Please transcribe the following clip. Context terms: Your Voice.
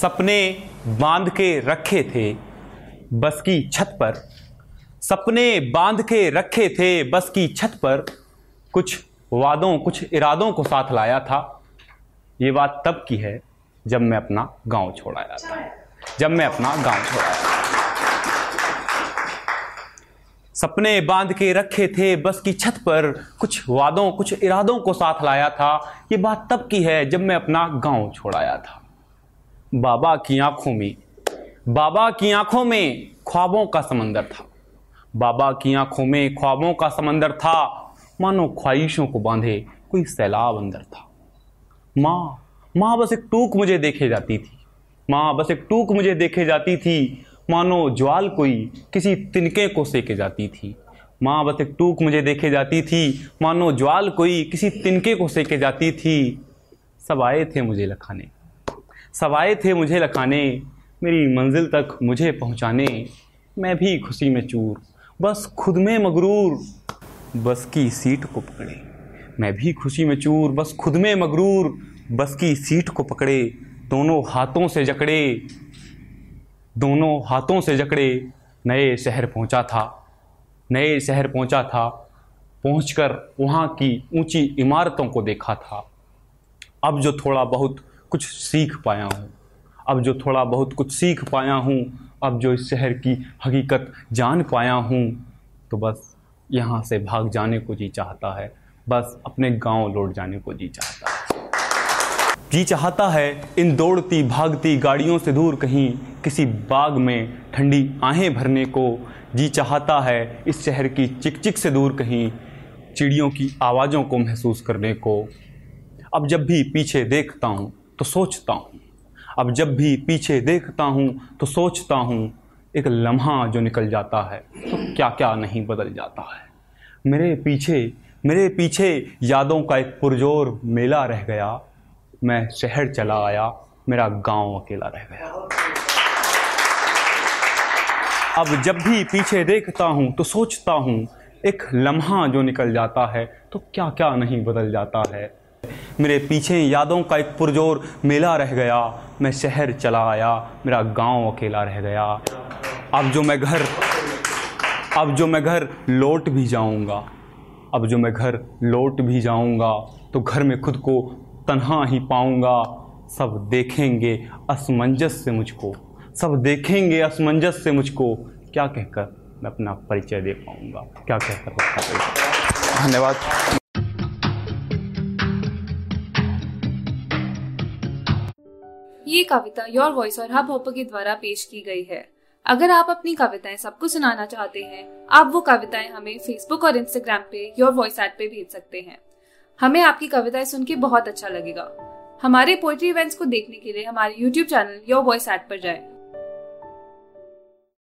सपने बांध के रखे थे बस की छत पर, सपने बांध के रखे थे बस की छत पर, कुछ वादों कुछ इरादों को साथ लाया था। ये बात तब की है जब मैं अपना गांव छोड़ आया था, जब मैं अपना गांव छोड़ आया था। सपने बांध के रखे थे बस की छत पर, कुछ वादों कुछ इरादों को साथ लाया था। ये बात तब की है जब मैं अपना गांव छोड़ आया था। बाबा की आंखों में, बाबा की आंखों में ख्वाबों का समंदर था, बाबा की आंखों में ख्वाबों का समंदर था। मानो ख्वाहिशों को बांधे कोई सैलाब अंदर था। माँ, माँ बस एक टूक मुझे देखे जाती थी, माँ बस एक टूक मुझे देखे जाती थी। मानो ज्वाल कोई किसी तिनके को सेके जाती थी, माँ बस एक टूक मुझे देखे जाती थी। मानो ज्वाल कोई किसी तिनके को सेके जाती थी। सब आए थे मुझे लखाने, सब आए थे मुझे लखाने, मेरी मंजिल तक मुझे पहुँचाने। मैं भी खुशी में चूर, बस खुद में मगरूर, बस की सीट को पकड़े। मैं भी खुशी में चूर, बस खुद में मगरूर, बस की सीट को पकड़े। दोनों हाथों से जकड़े, दोनों हाथों से जकड़े। नए शहर पहुंचा था, नए शहर पहुंचा था। पहुंचकर वहां की ऊंची इमारतों को देखा था। अब जो थोड़ा बहुत कुछ सीख पाया हूं, अब जो थोड़ा बहुत कुछ सीख पाया हूं, अब जो इस शहर की हकीकत जान पाया हूं, तो बस यहाँ से भाग जाने को जी चाहता है, बस अपने गांव लौट जाने को जी चाहता है। जी चाहता है इन दौड़ती भागती गाड़ियों से दूर कहीं किसी बाग में ठंडी आहें भरने को। जी चाहता है इस शहर की चिकचिक से दूर कहीं चिड़ियों की आवाज़ों को महसूस करने को। अब जब भी पीछे देखता हूँ तो सोचता हूँ, अब जब भी पीछे देखता हूँ तो सोचता हूँ, एक लम्हा जो निकल जाता है तो क्या क्या नहीं बदल जाता है। मेरे पीछे यादों का एक पुरजोर मेला रह गया। मैं शहर चला आया, मेरा गांव अकेला रह गया। अब जब भी पीछे देखता हूँ तो सोचता हूँ, एक लम्हा जो निकल जाता है तो क्या क्या नहीं बदल जाता है। मेरे पीछे यादों का एक पुरजोर मेला रह गया। मैं शहर चला आया, मेरा गांव अकेला रह गया। अब जो मैं घर लौट भी जाऊंगा, अब जो मैं घर लौट भी जाऊंगा, तो घर में खुद को तन्हा ही पाऊंगा। सब देखेंगे असमंजस से मुझको, सब देखेंगे असमंजस से मुझको। क्या कहकर मैं अपना परिचय दे पाऊंगा, क्या कहकर अपना परिचय। धन्यवाद। ये कविता योर वॉइस और हापो के द्वारा पेश की गई है। अगर आप अपनी कविताएं सबको सुनाना चाहते हैं, आप वो कविताएं हमें फेसबुक और इंस्टाग्राम पे योर वॉइस ऐप पे भेज सकते हैं। हमें आपकी कविताएं सुन के बहुत अच्छा लगेगा। हमारे पोएट्री इवेंट्स को देखने के लिए हमारे YouTube channel your voice app पर जाएं।